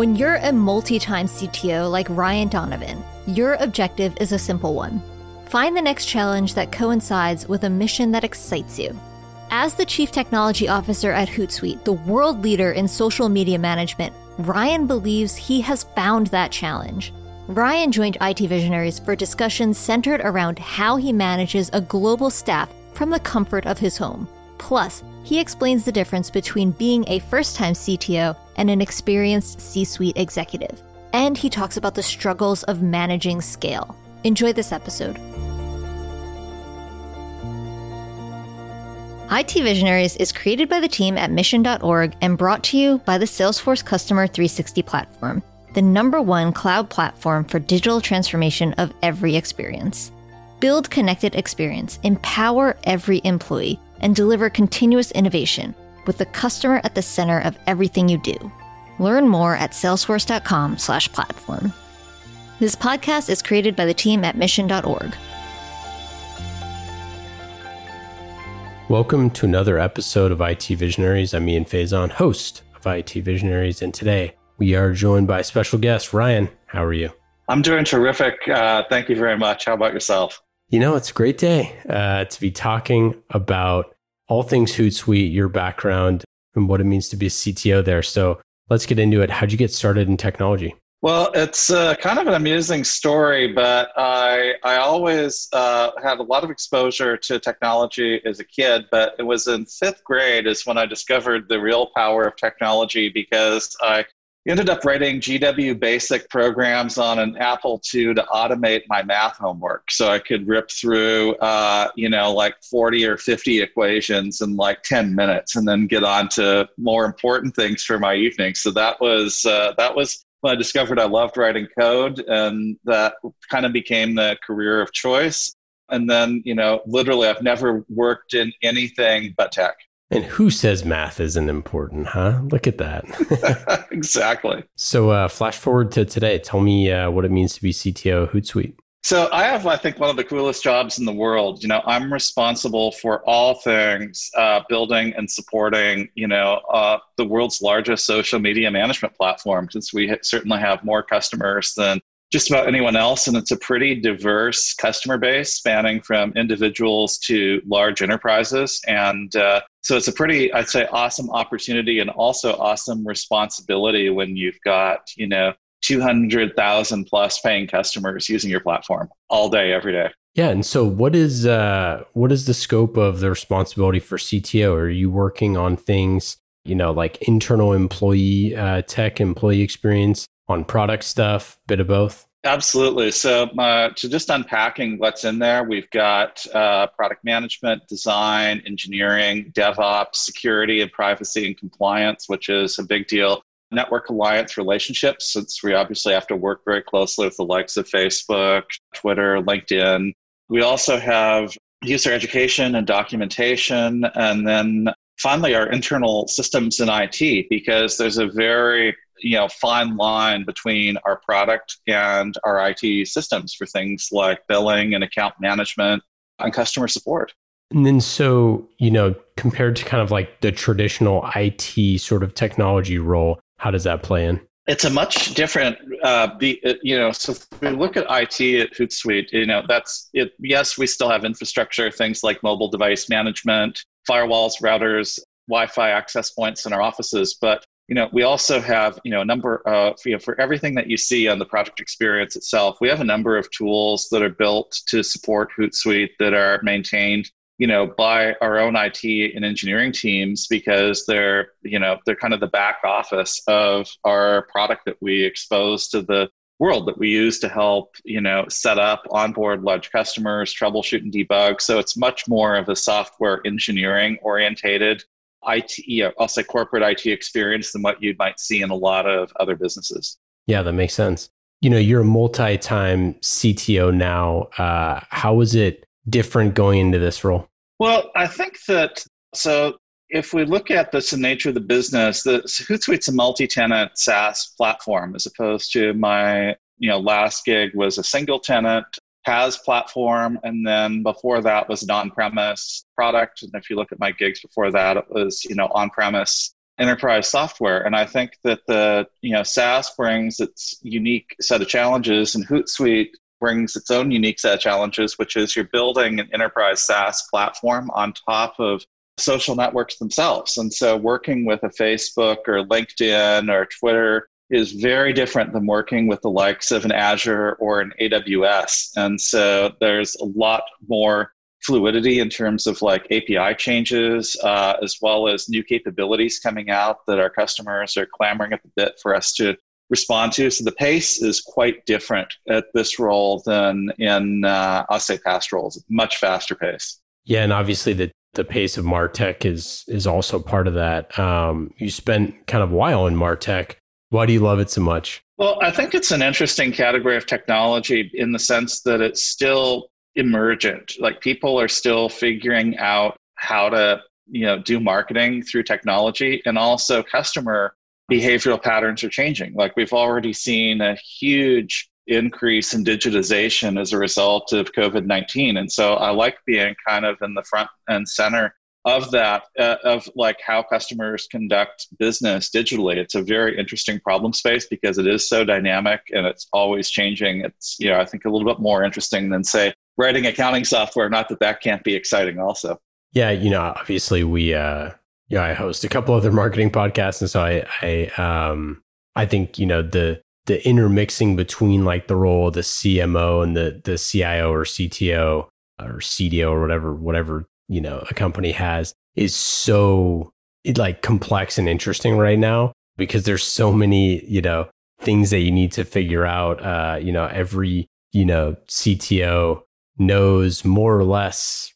When you're a multi-time CTO like Ryan Donovan, your objective is a simple one. Find the next challenge that coincides with a mission that excites you. As the Chief Technology Officer at Hootsuite, the world leader in social media management, Ryan believes he has found that challenge. Ryan joined IT Visionaries for discussions centered around how he manages a global staff from the comfort of his home. Plus, he explains the difference between being a first-time CTO and an experienced C-suite executive. And he talks about the struggles of managing scale. Enjoy this episode. IT Visionaries is created by the team at mission.org and brought to you by the Salesforce Customer 360 platform, the #1 cloud platform for digital transformation of every experience. Build connected experience, empower every employee, and deliver continuous innovation with the customer at the center of everything you do. Learn more at salesforce.com/platform. This podcast is created by the team at mission.org. Welcome to another episode of IT Visionaries. I'm Ian Faison, host of IT Visionaries, and today we are joined by a special guest. Ryan, how are you? I'm doing terrific. Thank you very much. How about yourself? You know, it's a great day to be talking about all things Hootsuite, your background, and what it means to be a CTO there. So let's get into it. How'd you get started in technology? Well, it's kind of an amusing story, but I always had a lot of exposure to technology as a kid, but it was in fifth grade is when I discovered the real power of technology, because I ended up writing GW BASIC programs on an Apple II to automate my math homework. So I could rip through, 40 or 50 equations in like 10 minutes and then get on to more important things for my evening. So that was when I discovered I loved writing code, and that kind of became the career of choice. And then, literally I've never worked in anything but tech. And who says math isn't important, huh? Look at that. Exactly. So flash forward to today. Tell me what it means to be CTO at Hootsuite. So I have, I think, one of the coolest jobs in the world. I'm responsible for all things building and supporting, the world's largest social media management platform, since we certainly have more customers than just about anyone else. And it's a pretty diverse customer base, spanning from individuals to large enterprises. And so it's a pretty, I'd say, awesome opportunity, and also awesome responsibility when you've got, 200,000 plus paying customers using your platform all day, every day. Yeah. And so what is the scope of the responsibility for CTO? Are you working on things, like internal employee tech, employee experience, on product stuff, bit of both? Absolutely. So just unpacking what's in there, we've got product management, design, engineering, DevOps, security and privacy and compliance, which is a big deal. Network alliance relationships, since we obviously have to work very closely with the likes of Facebook, Twitter, LinkedIn. We also have user education and documentation. And then finally, our internal systems and IT, because there's a very fine line between our product and our IT systems for things like billing and account management and customer support. And then so, compared to kind of like the traditional IT sort of technology role, how does that play in? It's a much different, so if we look at IT at Hootsuite, that's it. Yes, we still have infrastructure, things like mobile device management, firewalls, routers, Wi-Fi access points in our offices. But, we also have, a number of, for everything that you see on the product experience itself, we have a number of tools that are built to support Hootsuite that are maintained by our own IT and engineering teams, because they're kind of the back office of our product that we expose to the world, that we use to help, set up, onboard large customers, troubleshoot and debug. So it's much more of a software engineering orientated IT, I'll say corporate IT experience than what you might see in a lot of other businesses. Yeah, that makes sense. You're a multi-time CTO now. How is it different going into this role? Well, I think that, so if we look at this in nature of the business, Hootsuite's a multi-tenant SaaS platform, as opposed to my last gig was a single-tenant PaaS platform, and then before that was an on-premise product. And if you look at my gigs before that, it was on-premise enterprise software. And I think that the, SaaS brings its unique set of challenges, and Hootsuite brings its own unique set of challenges, which is you're building an enterprise SaaS platform on top of social networks themselves. And so working with a Facebook or LinkedIn or Twitter is very different than working with the likes of an Azure or an AWS. And so there's a lot more fluidity in terms of like API changes, as well as new capabilities coming out that our customers are clamoring at the bit for us to respond to. So the pace is quite different at this role than in, I'll say past roles, much faster pace. Yeah. And obviously the pace of MarTech is also part of that. You spent kind of a while in MarTech. Why do you love it so much? Well, I think it's an interesting category of technology in the sense that it's still emergent. Like people are still figuring out how to, do marketing through technology, and also customer behavioral patterns are changing. Like we've already seen a huge increase in digitization as a result of COVID-19. And so I like being kind of in the front and center of that, of like how customers conduct business digitally. It's a very interesting problem space because it is so dynamic and it's always changing. It's, I think a little bit more interesting than say writing accounting software. Not that that can't be exciting also. Yeah. Obviously we, I host a couple other marketing podcasts. And so I think, the intermixing between like the role of the CMO and the CIO or CTO or CDO or whatever, a company has is so complex and interesting right now, because there's so many, things that you need to figure out. Every, CTO knows more or less,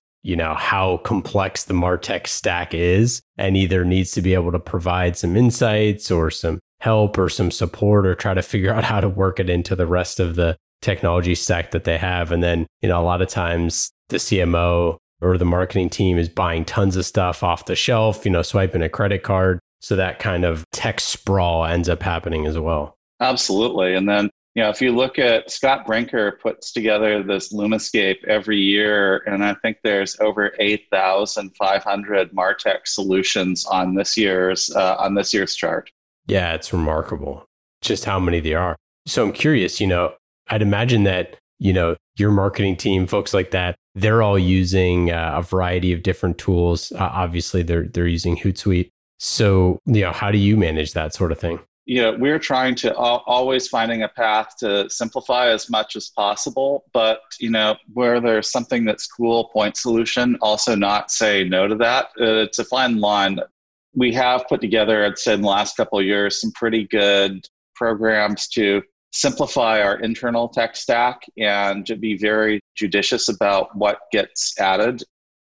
how complex the MarTech stack is, and either needs to be able to provide some insights or some help or some support, or try to figure out how to work it into the rest of the technology stack that they have. And then, a lot of times the CMO or the marketing team is buying tons of stuff off the shelf, swiping a credit card. So that kind of tech sprawl ends up happening as well. Absolutely. And then, if you look at Scott Brinker puts together this Lumascape every year, and I think there's over 8,500 MarTech solutions on this year's chart. Yeah, it's remarkable just how many there are. So I'm curious, I'd imagine that, your marketing team, folks like that, they're all using a variety of different tools. Obviously, they're using Hootsuite. So, how do you manage that sort of thing? We're trying to always finding a path to simplify as much as possible. But, where there's something that's cool, point solution, also not say no to that. It's a fine line. We have put together, I'd say in the last couple of years, some pretty good programs to simplify our internal tech stack and to be very judicious about what gets added,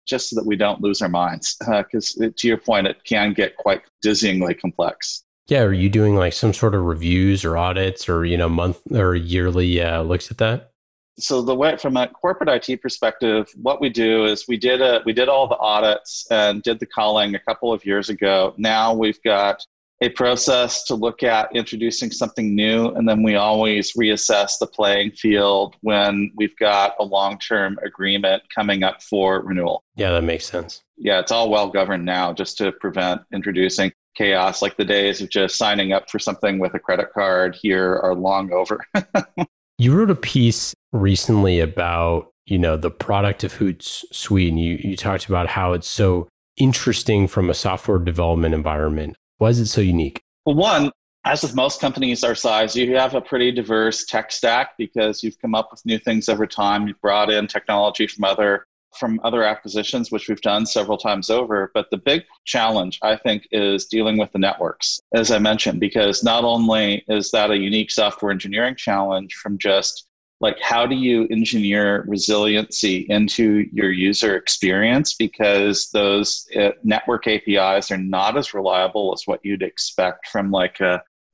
just so that we don't lose our minds. Because to your point, it can get quite dizzyingly complex. Yeah. Are you doing like some sort of reviews or audits or, month or yearly looks at that? So the way from a corporate IT perspective, what we do is we did all the audits and did the calling a couple of years ago. Now we've got a process to look at introducing something new, and then we always reassess the playing field when we've got a long-term agreement coming up for renewal. Yeah, that makes sense. Yeah, it's all well governed now, just to prevent introducing chaos. Like the days of just signing up for something with a credit card here are long over. You wrote a piece recently about, the product of Hootsuite, and you talked about how it's so interesting from a software development environment. Why is it so unique? Well, one, as with most companies our size, you have a pretty diverse tech stack because you've come up with new things over time. You've brought in technology from other acquisitions, which we've done several times over. But the big challenge, I think, is dealing with the networks, as I mentioned, because not only is that a unique software engineering challenge from just like, how do you engineer resiliency into your user experience? Because those network APIs are not as reliable as what you'd expect from like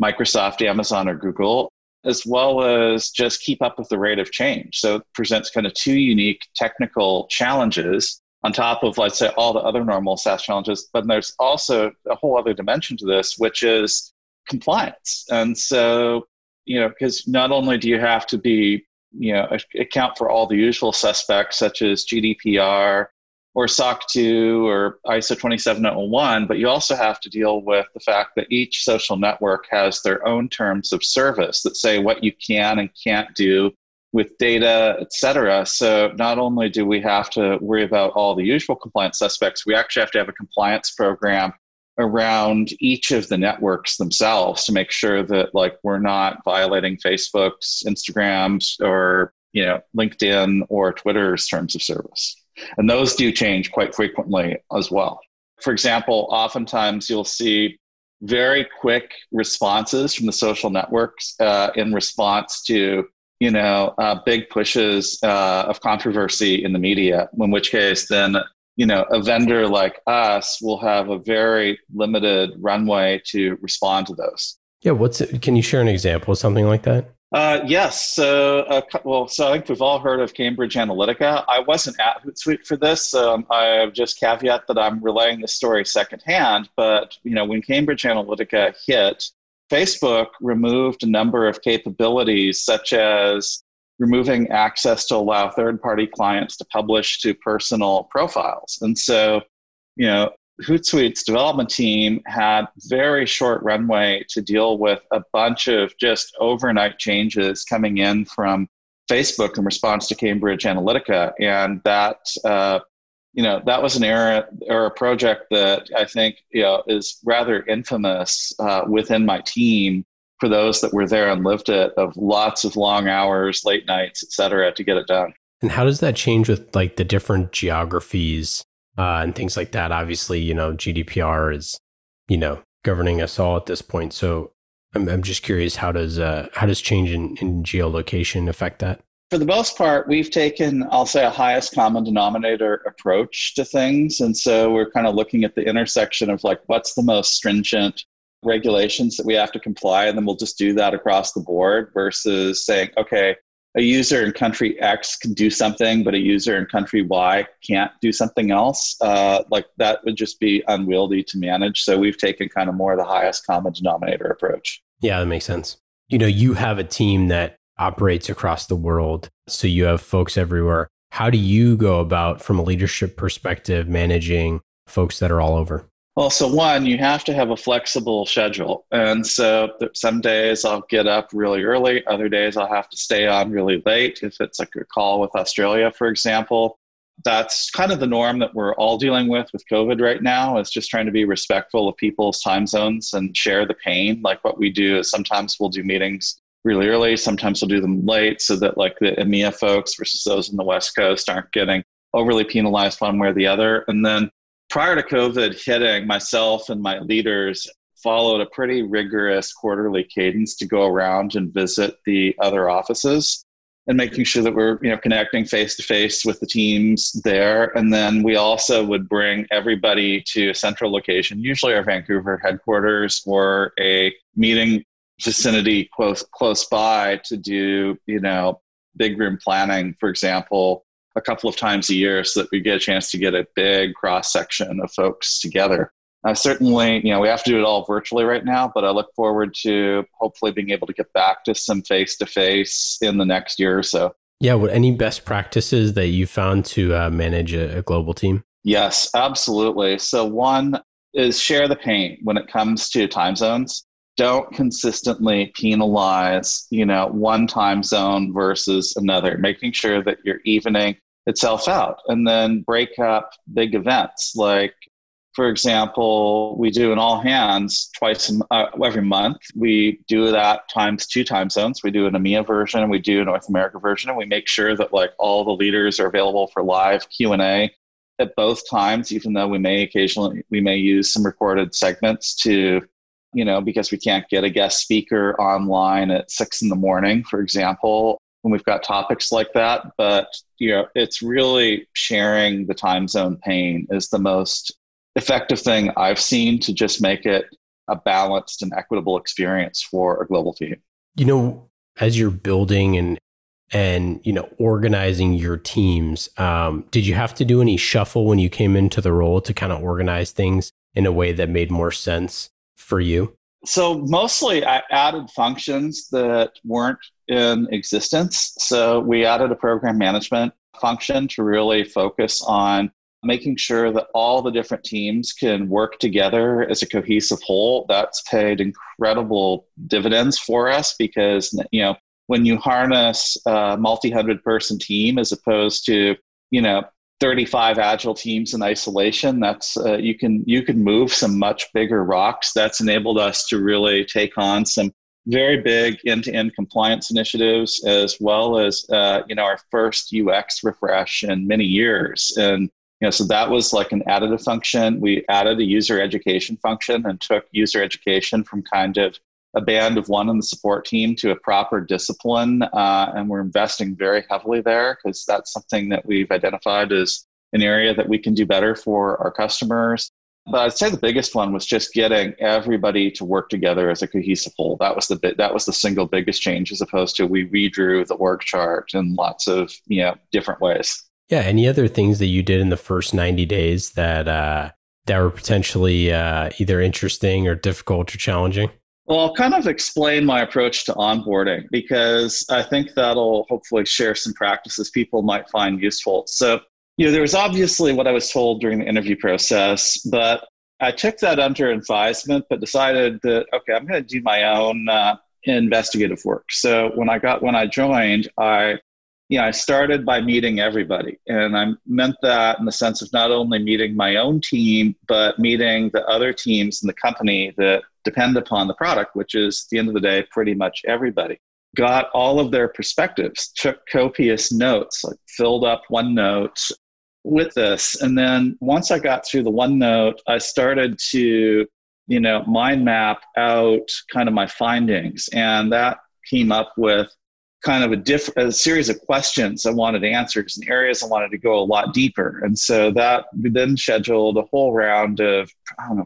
Microsoft, Amazon, or Google, as well as just keep up with the rate of change. So it presents kind of two unique technical challenges on top of, let's say, all the other normal SaaS challenges. But there's also a whole other dimension to this, which is compliance. And so, because not only do you have to be, account for all the usual suspects such as GDPR, or SOC 2 or ISO 27001, but you also have to deal with the fact that each social network has their own terms of service that say what you can and can't do with data, et cetera. So not only do we have to worry about all the usual compliance suspects, we actually have to have a compliance program around each of the networks themselves to make sure that like we're not violating Facebook's, Instagram's, or LinkedIn or Twitter's terms of service. And those do change quite frequently as well. For example, oftentimes you'll see very quick responses from the social networks in response to big pushes of controversy in the media, in which case then a vendor like us will have a very limited runway to respond to those. Yeah, can you share an example of something like that? Yes. So I think we've all heard of Cambridge Analytica. I wasn't at Hootsuite for this. I just caveat that I'm relaying the story secondhand. But when Cambridge Analytica hit, Facebook removed a number of capabilities, such as removing access to allow third-party clients to publish to personal profiles. And so, Hootsuite's development team had very short runway to deal with a bunch of just overnight changes coming in from Facebook in response to Cambridge Analytica. And that was an era project that I think is rather infamous within my team for those that were there and lived it, of lots of long hours, late nights, et cetera, to get it done. And how does that change with like the different geographies and things like that? Obviously, GDPR is, governing us all at this point. So I'm just curious, how does change in geolocation affect that? For the most part, we've taken, I'll say, a highest common denominator approach to things. And so we're kind of looking at the intersection of like, what's the most stringent regulations that we have to comply, and then we'll just do that across the board, versus saying, okay, a user in country X can do something, but a user in country Y can't do something else. Like that would just be unwieldy to manage. So we've taken kind of more of the highest common denominator approach. Yeah, that makes sense. You have a team that operates across the world, so you have folks everywhere. How do you go about, from a leadership perspective, managing folks that are all over? Well, so one, you have to have a flexible schedule. And so some days I'll get up really early. Other days I'll have to stay on really late. If it's like a call with Australia, for example, that's kind of the norm that we're all dealing with COVID right now, is just trying to be respectful of people's time zones and share the pain. Like what we do is sometimes we'll do meetings really early. Sometimes we'll do them late so that like the EMEA folks versus those in the West Coast aren't getting overly penalized one way or the other. And then prior to COVID hitting, myself and my leaders followed a pretty rigorous quarterly cadence to go around and visit the other offices and making sure that we're connecting face-to-face with the teams there. And then we also would bring everybody to a central location, usually our Vancouver headquarters or a meeting vicinity close by, to do big room planning, for example, a couple of times a year, so that we get a chance to get a big cross-section of folks together. Certainly, we have to do it all virtually right now, but I look forward to hopefully being able to get back to some face-to-face in the next year or so. Yeah. What any best practices that you found to manage a global team? Yes, absolutely. So one is share the pain when it comes to time zones. Don't consistently penalize, one time zone versus another, making sure that you're evening itself out. And then break up big events. Like, for example, we do an all hands every month. We do that times 2 time zones. We do an EMEA version, and we do a North America version, and we make sure that like all the leaders are available for live Q&A at both times, even though we may occasionally use some recorded segments to, because we can't get a guest speaker online at 6 a.m, for example, when we've got topics like that. But, it's really sharing the time zone pain is the most effective thing I've seen to just make it a balanced and equitable experience for a global team. As you're building and organizing your teams, did you have to do any shuffle when you came into the role to kind of organize things in a way that made more sense for you? So mostly I added functions that weren't in existence. So we added a program management function to really focus on making sure that all the different teams can work together as a cohesive whole, that's paid incredible dividends for us because, you know, when you harness a multi-hundred person team as opposed to, you know, 35 agile teams in isolation, that's you can move some much bigger rocks. That's enabled us to really take on some very big end-to-end compliance initiatives, as well as our first UX refresh in many years. And you know, so that was like an additive function. We added a user education function and took user education from kind of a band of one in the support team to a proper discipline. And we're investing very heavily there because that's something that we've identified as an area that we can do better for our customers. But I'd say the biggest one was just getting everybody to work together as a cohesive whole. That was the single biggest change, as opposed to we redrew the org chart in lots of different ways. Yeah. Any other things that you did in the first 90 days that were potentially either interesting or difficult or challenging? Well, I'll kind of explain my approach to onboarding because I think that'll hopefully share some practices people might find useful. So, there was obviously what I was told during the interview process, but I took that under advisement, but decided that, okay, I'm going to do my own investigative work. So when I joined, I started by meeting everybody. And I meant that in the sense of not only meeting my own team, but meeting the other teams in the company that depend upon the product, which is at the end of the day, pretty much everybody. Got all of their perspectives, took copious notes, like filled up OneNote with this. And then once I got through the OneNote, I started to, mind map out kind of my findings. And that came up with kind of a series of questions I wanted answers and areas I wanted to go a lot deeper. And so that we then scheduled a whole round of,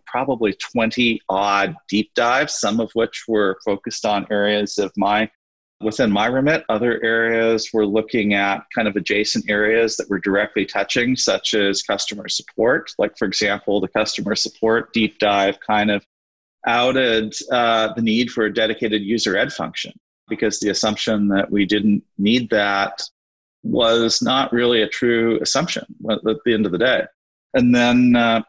probably 20 odd deep dives, some of which were focused on areas of within my remit. Other areas were looking at kind of adjacent areas that were directly touching, such as customer support. Like, for example, the customer support deep dive kind of outed the need for a dedicated user ed function, because the assumption that we didn't need that was not really a true assumption at the end of the day. And then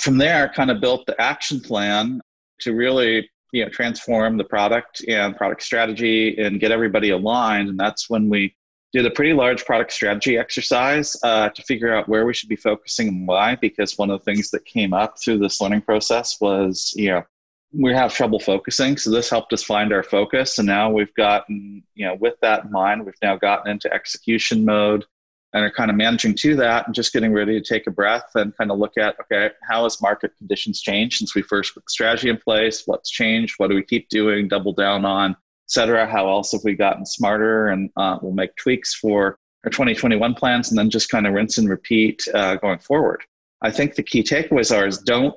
from there, kind of built the action plan to really transform the product and product strategy and get everybody aligned. And that's when we did a pretty large product strategy exercise to figure out where we should be focusing and why, because one of the things that came up through this learning process was, we have trouble focusing. So this helped us find our focus. And now we've gotten, with that in mind, we've now gotten into execution mode and are kind of managing to that and just getting ready to take a breath and kind of look at, okay, how has market conditions changed since we first put the strategy in place? What's changed? What do we keep doing, double down on, et cetera? How else have we gotten smarter? And we'll make tweaks for our 2021 plans and then just kind of rinse and repeat going forward. I think the key takeaways are is don't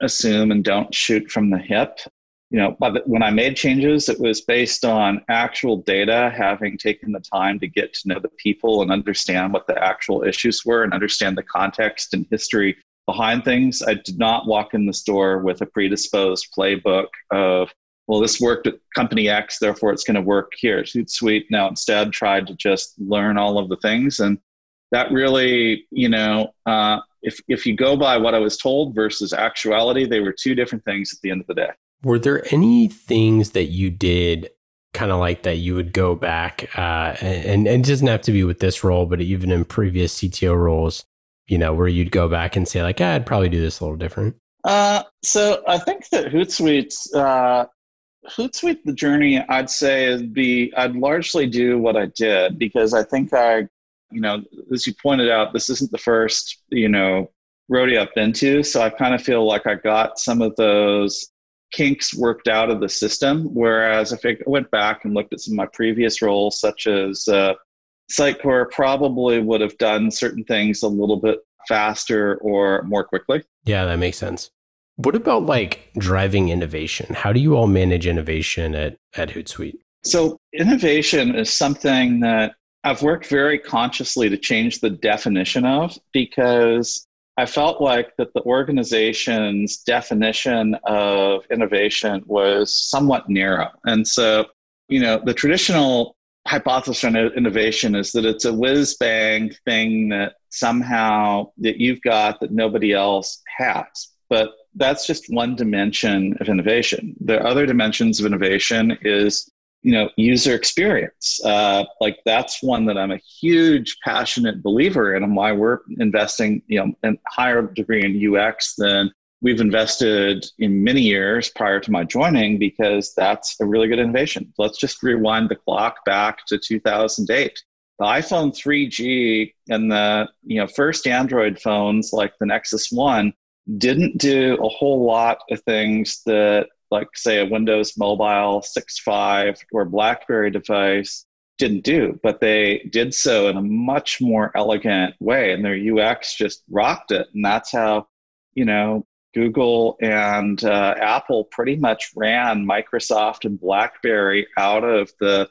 assume and don't shoot from the hip. When I made changes, it was based on actual data, having taken the time to get to know the people and understand what the actual issues were and understand the context and history behind things. I did not walk in this door with a predisposed playbook of, well, this worked at company X, therefore it's going to work here at Hootsuite. Now instead tried to just learn all of the things. And that really, if you go by what I was told versus actuality, they were two different things at the end of the day. Were there any things that you did kind of like that you would go back and it doesn't have to be with this role, but even in previous CTO roles, where you'd go back and say like, I'd probably do this a little different? So I think that Hootsuite, the journey, I'd say I'd largely do what I did, because I think as you pointed out, this isn't the first, rodeo I've been to. So I kind of feel like I got some of those kinks worked out of the system. Whereas if I went back and looked at some of my previous roles, such as Sitecore, probably would have done certain things a little bit faster or more quickly. Yeah, that makes sense. What about like driving innovation? How do you all manage innovation at Hootsuite? So innovation is something that I've worked very consciously to change the definition of, because I felt like that the organization's definition of innovation was somewhat narrow. And so, the traditional hypothesis on innovation is that it's a whiz-bang thing that somehow that you've got that nobody else has. But that's just one dimension of innovation. The other dimensions of innovation is, you know, user experience. Like that's one that I'm a huge passionate believer in, and why we're investing, you know, in a higher degree in UX than we've invested in many years prior to my joining, because that's a really good innovation. Let's just rewind the clock back to 2008. The iPhone 3G and the, you know, first Android phones like the Nexus One didn't do a whole lot of things that, like, say, a Windows Mobile 6.5 or BlackBerry device didn't do, but they did so in a much more elegant way, and their UX just rocked it. And that's how, you know, Google and Apple pretty much ran Microsoft and BlackBerry out of the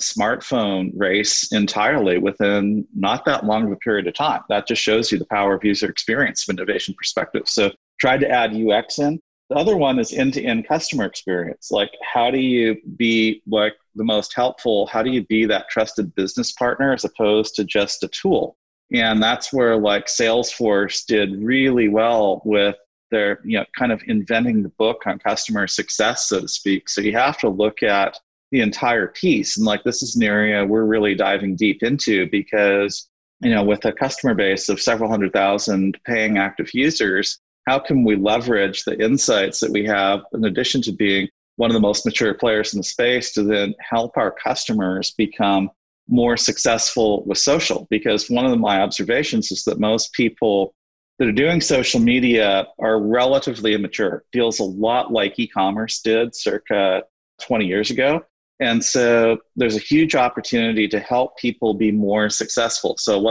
smartphone race entirely within not that long of a period of time. That just shows you the power of user experience from innovation perspective. So tried to add UX in. The other one is end-to-end customer experience. Like, how do you be like the most helpful? How do you be that trusted business partner as opposed to just a tool? And that's where like Salesforce did really well with their, you know, kind of inventing the book on customer success, so to speak. So you have to look at the entire piece. And like, this is an area we're really diving deep into because, you know, with a customer base of several 100,000 paying active users, how can we leverage the insights that we have in addition to being one of the most mature players in the space to then help our customers become more successful with social? Because one of my observations is that most people that are doing social media are relatively immature. It feels a lot like e-commerce did circa 20 years ago. And so there's a huge opportunity to help people be more successful. So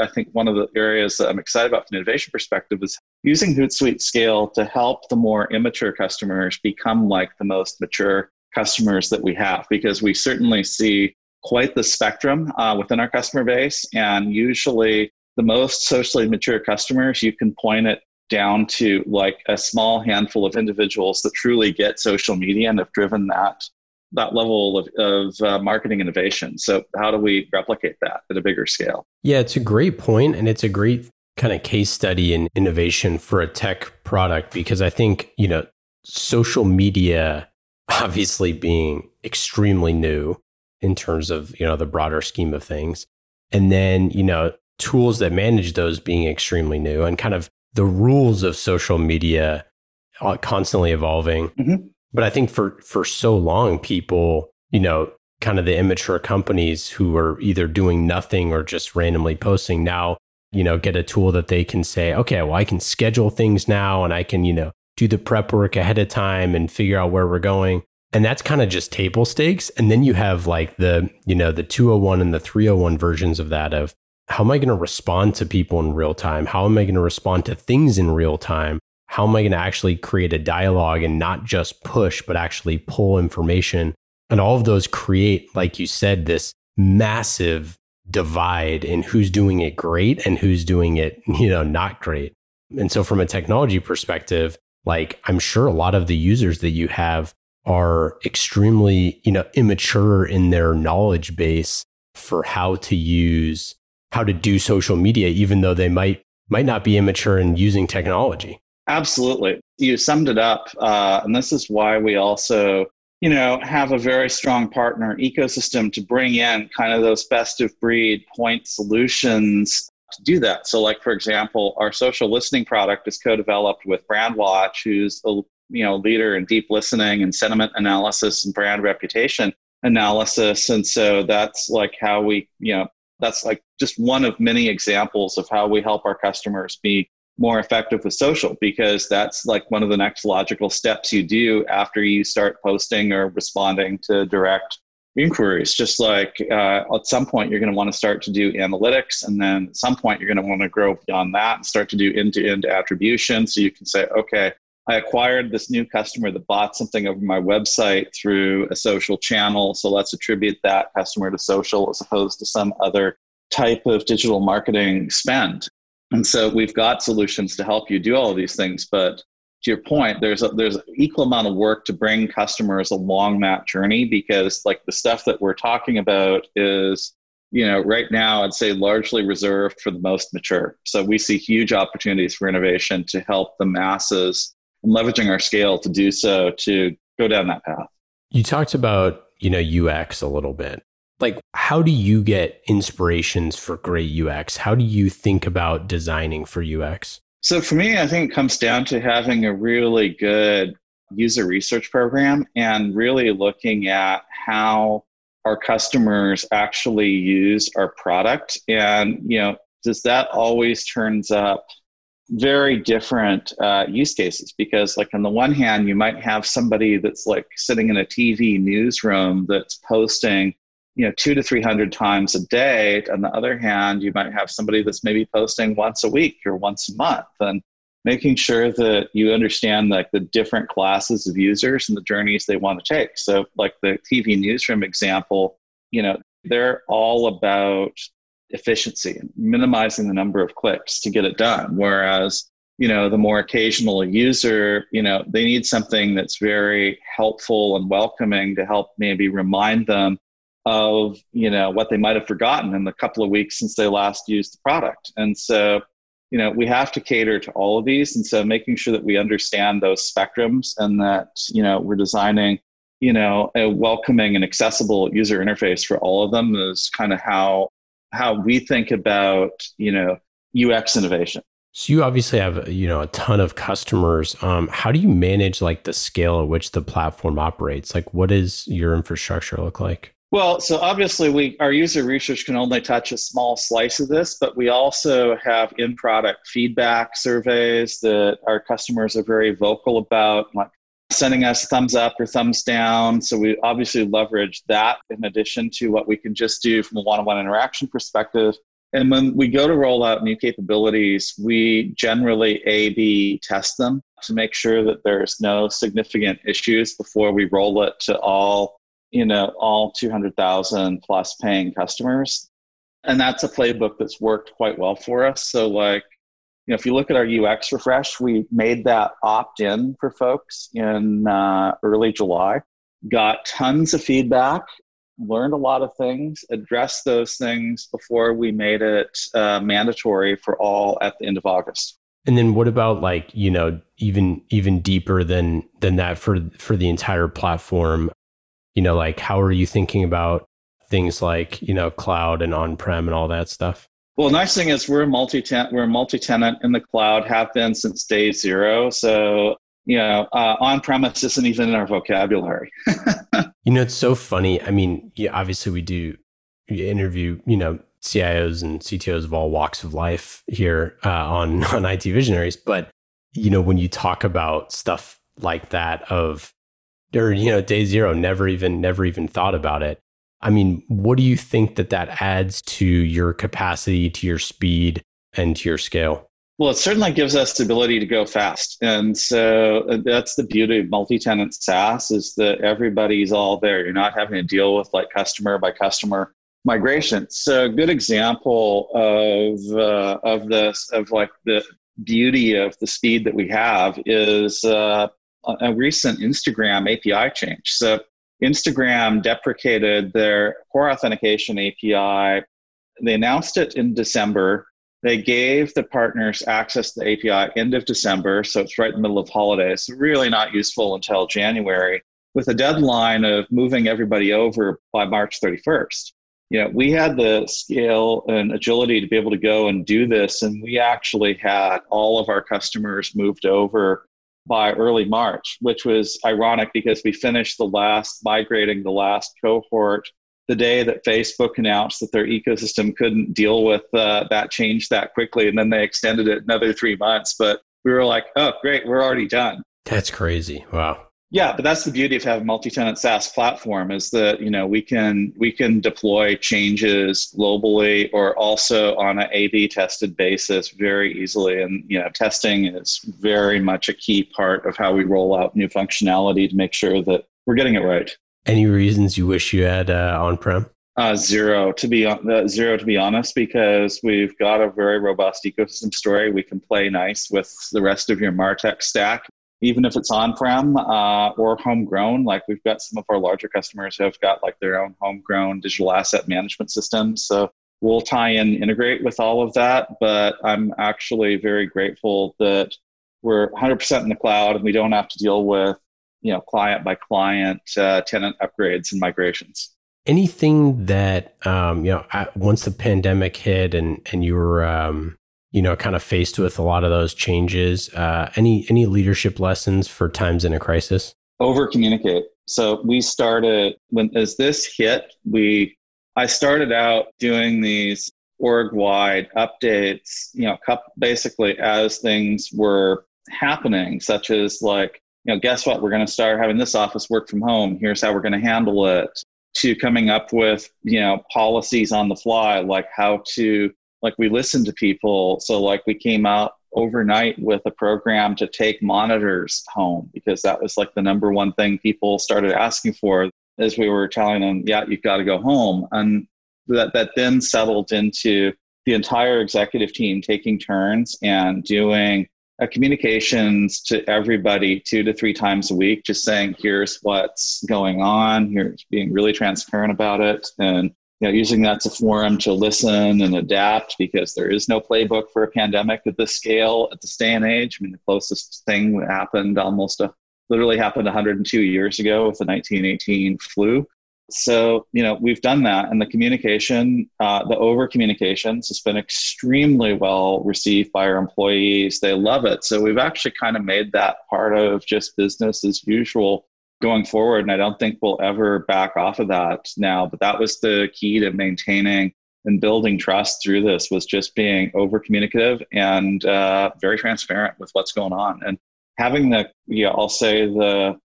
I think one of the areas that I'm excited about from an innovation perspective is using Hootsuite scale to help the more immature customers become like the most mature customers that we have, because we certainly see quite the spectrum within our customer base. And usually the most socially mature customers, you can point it down to like a small handful of individuals that truly get social media and have driven that level of marketing innovation. So how do we replicate that at a bigger scale? Yeah, it's a great point. And it's a great kind of case study in innovation for a tech product, because I think, you know, social media obviously being extremely new in terms of, you know, the broader scheme of things. And then, you know, tools that manage those being extremely new, and kind of the rules of social media are constantly evolving. Mm-hmm. But I think for so long, people, you know, kind of the immature companies who are either doing nothing or just randomly posting now, you know, get a tool that they can say, okay, well, I can schedule things now, and I can, you know, do the prep work ahead of time and figure out where we're going. And that's kind of just table stakes. And then you have like the, you know, the 201 and the 301 versions of that, of how am I going to respond to people in real time? How am I going to respond to things in real time? How am I going to actually create a dialogue and not just push, but actually pull information? And all of those create, like you said, this massive divide in who's doing it great and who's doing it, you know, not great. And so from a technology perspective, like, I'm sure a lot of the users that you have are extremely, you know, immature in their knowledge base for how to do social media, even though they might not be immature in using technology. Absolutely. You summed it up. And this is why we also, you know, have a very strong partner ecosystem to bring in kind of those best of breed point solutions to do that. So like, for example, our social listening product is co-developed with Brandwatch, who's a, you know, leader in deep listening and sentiment analysis and brand reputation analysis. And so that's like how we, you know, that's like just one of many examples of how we help our customers be more effective with social, because that's like one of the next logical steps you do after you start posting or responding to direct inquiries. Just like at some point, you're going to want to start to do analytics. And then at some point, you're going to want to grow beyond that and start to do end-to-end attribution. So you can say, okay, I acquired this new customer that bought something over my website through a social channel. So let's attribute that customer to social as opposed to some other type of digital marketing spend. And so we've got solutions to help you do all of these things. But to your point, there's an equal amount of work to bring customers along that journey, because like the stuff that we're talking about is, you know, right now I'd say largely reserved for the most mature. So we see huge opportunities for innovation to help the masses, and leveraging our scale to do so, to go down that path. You talked about, you know, UX a little bit. Like, how do you get inspirations for great UX? How do you think about designing for UX? So for me, I think it comes down to having a really good user research program and really looking at how our customers actually use our product. And, you know, does that always turns up very different use cases? Because like on the one hand, you might have somebody that's like sitting in a TV newsroom that's posting, you know, 200 to 300 times a day. On the other hand, you might have somebody that's maybe posting once a week or once a month, and making sure that you understand like the different classes of users and the journeys they want to take. So like the TV newsroom example, you know, they're all about efficiency and minimizing the number of clicks to get it done. Whereas, you know, the more occasional user, you know, they need something that's very helpful and welcoming to help maybe remind them of, you know, what they might have forgotten in the couple of weeks since they last used the product. And so, you know, we have to cater to all of these. And so making sure that we understand those spectrums and that, you know, we're designing, you know, a welcoming and accessible user interface for all of them is kind of how we think about, you know, UX innovation. So you obviously have, you know, a ton of customers. How do you manage like the scale at which the platform operates? Like, what does your infrastructure look like? Well, so obviously our user research can only touch a small slice of this, but we also have in-product feedback surveys that our customers are very vocal about, like sending us thumbs up or thumbs down. So we obviously leverage that in addition to what we can just do from a one-on-one interaction perspective. And when we go to roll out new capabilities, we generally A/B test them to make sure that there's no significant issues before we roll it to all 200,000 plus paying customers. And that's a playbook that's worked quite well for us. So like, you know, if you look at our UX refresh, we made that opt-in for folks in early July, got tons of feedback, learned a lot of things, addressed those things before we made it mandatory for all at the end of August. And then what about like, you know, even deeper than that for the entire platform? You know, like how are you thinking about things like, you know, cloud and on-prem and all that stuff? Well, the nice thing is we're multi-tenant in the cloud, have been since day zero. So, you know, on-premise isn't even in our vocabulary. You know, it's so funny. I mean, yeah, obviously we interview, you know, CIOs and CTOs of all walks of life here on IT Visionaries. But, you know, when you talk about stuff like that of, or, you know, day zero, never even thought about it. I mean, what do you think that adds to your capacity, to your speed, and to your scale? Well, it certainly gives us the ability to go fast. And so that's the beauty of multi-tenant SaaS, is that everybody's all there. You're not having to deal with like customer by customer migration. So a good example of this, of like the beauty of the speed that we have is, a recent Instagram API change. So Instagram deprecated their core authentication API. They announced it in December. They gave the partners access to the API end of December. So it's right in the middle of holidays. Really not useful until January, with a deadline of moving everybody over by March 31st. You know, we had the scale and agility to be able to go and do this. And we actually had all of our customers moved over by early March, which was ironic because we finished migrating the last cohort the day that Facebook announced that their ecosystem couldn't deal with that change that quickly. And then they extended it another 3 months. But we were like, oh, great, we're already done. That's crazy. Wow. Yeah, but that's the beauty of having a multi-tenant SaaS platform, is that, you know, we can deploy changes globally or also on an A/B tested basis very easily. And, you know, testing is very much a key part of how we roll out new functionality to make sure that we're getting it right. Any reasons you wish you had on-prem? Zero, to be honest, because we've got a very robust ecosystem story. We can play nice with the rest of your MarTech stack. even if it's on-prem or homegrown. Like, we've got some of our larger customers who have got like their own homegrown digital asset management systems. So we'll tie and integrate with all of that, but I'm actually very grateful that we're 100% in the cloud and we don't have to deal with, you know, client by client tenant upgrades and migrations. Anything that, once the pandemic hit and you were, kind of faced with a lot of those changes, any leadership lessons for times in a crisis? Over-communicate. So we started, I started out doing these org-wide updates, basically as things were happening, such as like, guess what? We're going to start having this office work from home. Here's how we're going to handle it. To coming up with, policies on the fly, like how to, like we listen to people. So like we came out overnight with a program to take monitors home, because that was like the number one thing people started asking for as we were telling them, yeah, you've got to go home. And that then settled into the entire executive team taking turns and doing communications to everybody 2 to 3 times a week, just saying, here's what's going on, here's being really transparent about it, and using that as a forum to listen and adapt, because there is no playbook for a pandemic at this scale, at this day and age. I mean, the closest thing that happened literally happened 102 years ago with the 1918 flu. So, we've done that, and the communication, the over-communications has been extremely well received by our employees. They love it. So we've actually kind of made that part of just business as usual going forward. And I don't think we'll ever back off of that now, but that was the key to maintaining and building trust through this, was just being over-communicative and very transparent with what's going on. And having the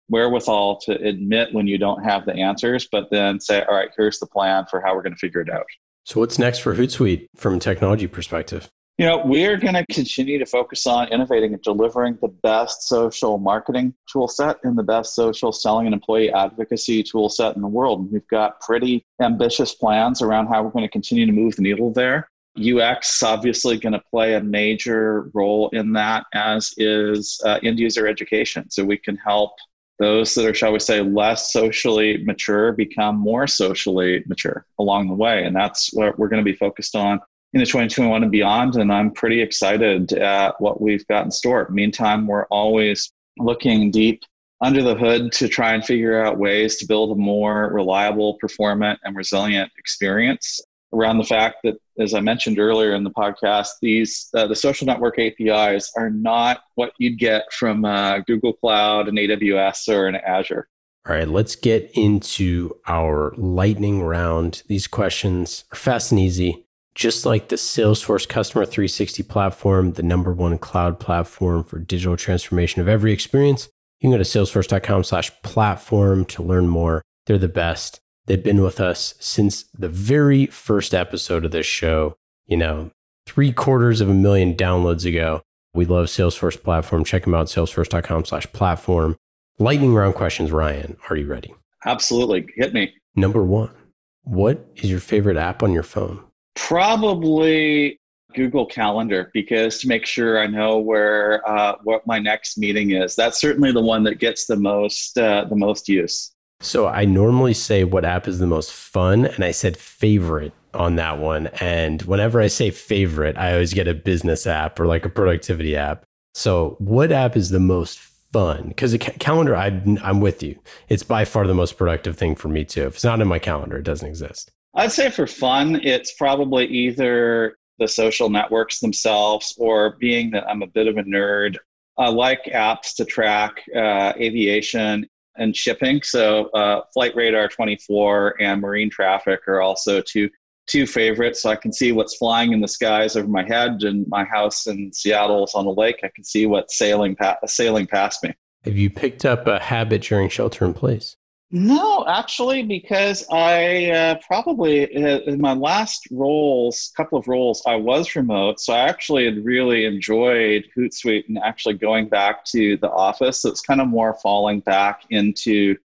wherewithal to admit when you don't have the answers, but then say, all right, here's the plan for how we're going to figure it out. So what's next for Hootsuite from a technology perspective? We're going to continue to focus on innovating and delivering the best social marketing tool set and the best social selling and employee advocacy tool set in the world. And we've got pretty ambitious plans around how we're going to continue to move the needle there. UX obviously going to play a major role in that, as is end user education. So we can help those that are, shall we say, less socially mature become more socially mature along the way. And that's what we're going to be focused on in the 2021 and beyond. And I'm pretty excited at what we've got in store. Meantime, we're always looking deep under the hood to try and figure out ways to build a more reliable, performant, and resilient experience around the fact that, as I mentioned earlier in the podcast, these the social network APIs are not what you'd get from Google Cloud, an AWS, or an Azure. All right, let's get into our lightning round. These questions are fast and easy. Just like the Salesforce Customer 360 platform, the number one cloud platform for digital transformation of every experience, you can go to salesforce.com/platform to learn more. They're the best. They've been with us since the very first episode of this show, 750,000 downloads ago. We love Salesforce Platform. Check them out, salesforce.com/platform. Lightning round questions, Ryan. Are you ready? Absolutely. Hit me. Number one, what is your favorite app on your phone? Probably Google Calendar, because to make sure I know where what my next meeting is. That's certainly the one that gets the most use. So I normally say what app is the most fun, and I said favorite on that one. And whenever I say favorite, I always get a business app or like a productivity app. So what app is the most fun? Because the calendar, I'm with you. It's by far the most productive thing for me too. If it's not in my calendar, it doesn't exist. I'd say for fun, it's probably either the social networks themselves, or being that I'm a bit of a nerd, I like apps to track aviation and shipping. So Flight Radar 24 and Marine Traffic are also two favorites. So I can see what's flying in the skies over my head, and my house in Seattle is on a lake. I can see what's sailing past me. Have you picked up a habit during shelter in place? No, actually, because I probably in my last couple of roles, I was remote. So I actually had really enjoyed Hootsuite and actually going back to the office. So it's kind of more falling back into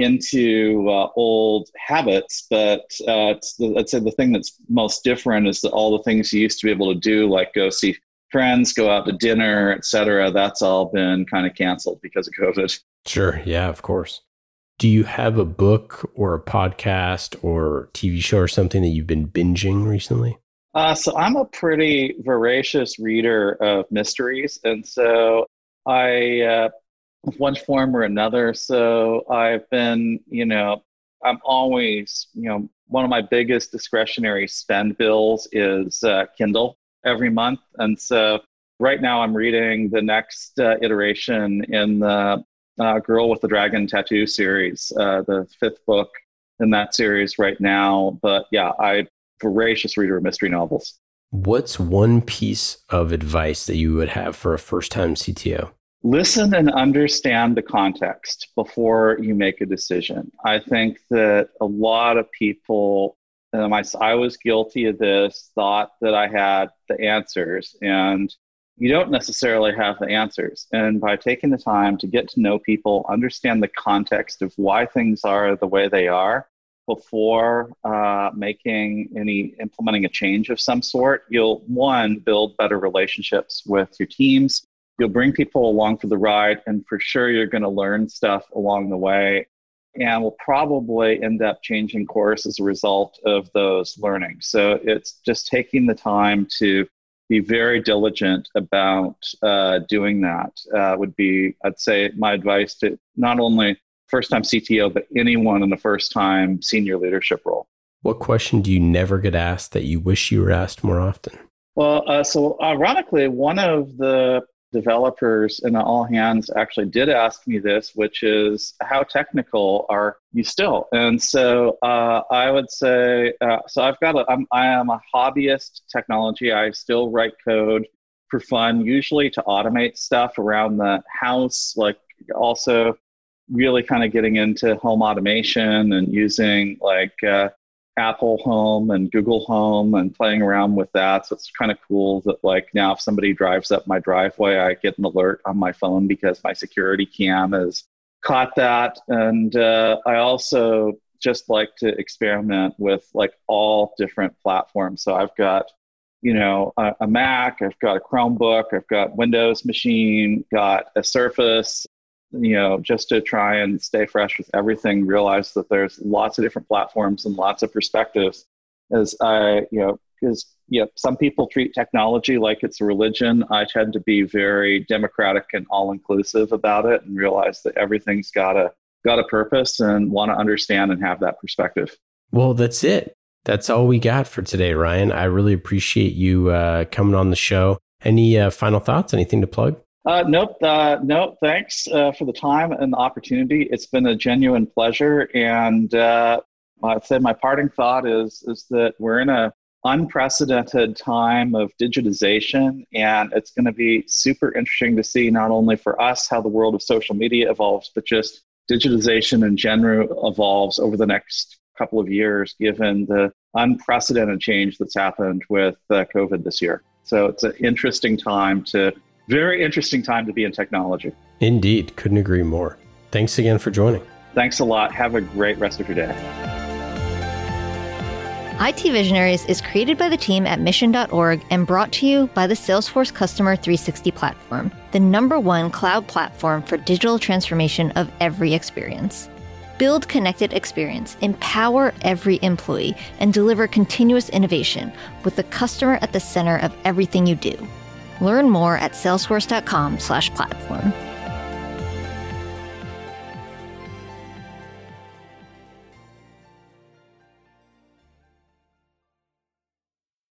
old habits. But I'd say the thing that's most different is that all the things you used to be able to do, like go see friends, go out to dinner, et cetera, that's all been kind of canceled because of COVID. Sure. Yeah, of course. Do you have a book or a podcast or TV show or something that you've been binging recently? So I'm a pretty voracious reader of mysteries. And so I, one form or another. So I've been, I'm always, one of my biggest discretionary spend bills is Kindle every month. And so right now I'm reading the next iteration in the Girl with the Dragon Tattoo series, the fifth book in that series right now. But yeah, I'm a voracious reader of mystery novels. What's one piece of advice that you would have for a first-time CTO? Listen and understand the context before you make a decision. I think that a lot of people, and I was guilty of this, thought that I had the answers, and you don't necessarily have the answers. And by taking the time to get to know people, understand the context of why things are the way they are before implementing a change of some sort, you'll, one, build better relationships with your teams. You'll bring people along for the ride, and for sure you're going to learn stuff along the way, and will probably end up changing course as a result of those learnings. So it's just taking the time to be very diligent about doing that would be, I'd say, my advice to not only first-time CTO, but anyone in the first-time senior leadership role. What question do you never get asked that you wish you were asked more often? Well, so ironically, one of the developers in the all hands actually did ask me this, which is, how technical are you still? And so I would say, I am a hobbyist technology. I still write code for fun, usually to automate stuff around the house, like also really kind of getting into home automation and using Apple Home and Google Home and playing around with that. So it's kind of cool that now if somebody drives up my driveway, I get an alert on my phone because my security cam has caught that. And I also just like to experiment with all different platforms. So I've got, a Mac, I've got a Chromebook, I've got Windows machine, got a Surface, just to try and stay fresh with everything, realize that there's lots of different platforms and lots of perspectives. As I, some people treat technology like it's a religion. I tend to be very democratic and all-inclusive about it, and realize that everything's got a purpose, and want to understand and have that perspective. Well, that's it. That's all we got for today, Ryan. I really appreciate you coming on the show. Any final thoughts? Anything to plug? Nope. Thanks for the time and the opportunity. It's been a genuine pleasure. And I'd say my parting thought is that we're in an unprecedented time of digitization, and it's going to be super interesting to see not only for us how the world of social media evolves, but just digitization in general evolves over the next couple of years, given the unprecedented change that's happened with COVID this year. So it's an very interesting time to be in technology. Indeed. Couldn't agree more. Thanks again for joining. Thanks a lot. Have a great rest of your day. IT Visionaries is created by the team at mission.org and brought to you by the Salesforce Customer 360 platform, the #1 cloud platform for digital transformation of every experience. Build connected experience, empower every employee, and deliver continuous innovation with the customer at the center of everything you do. Learn more at salesforce.com/platform.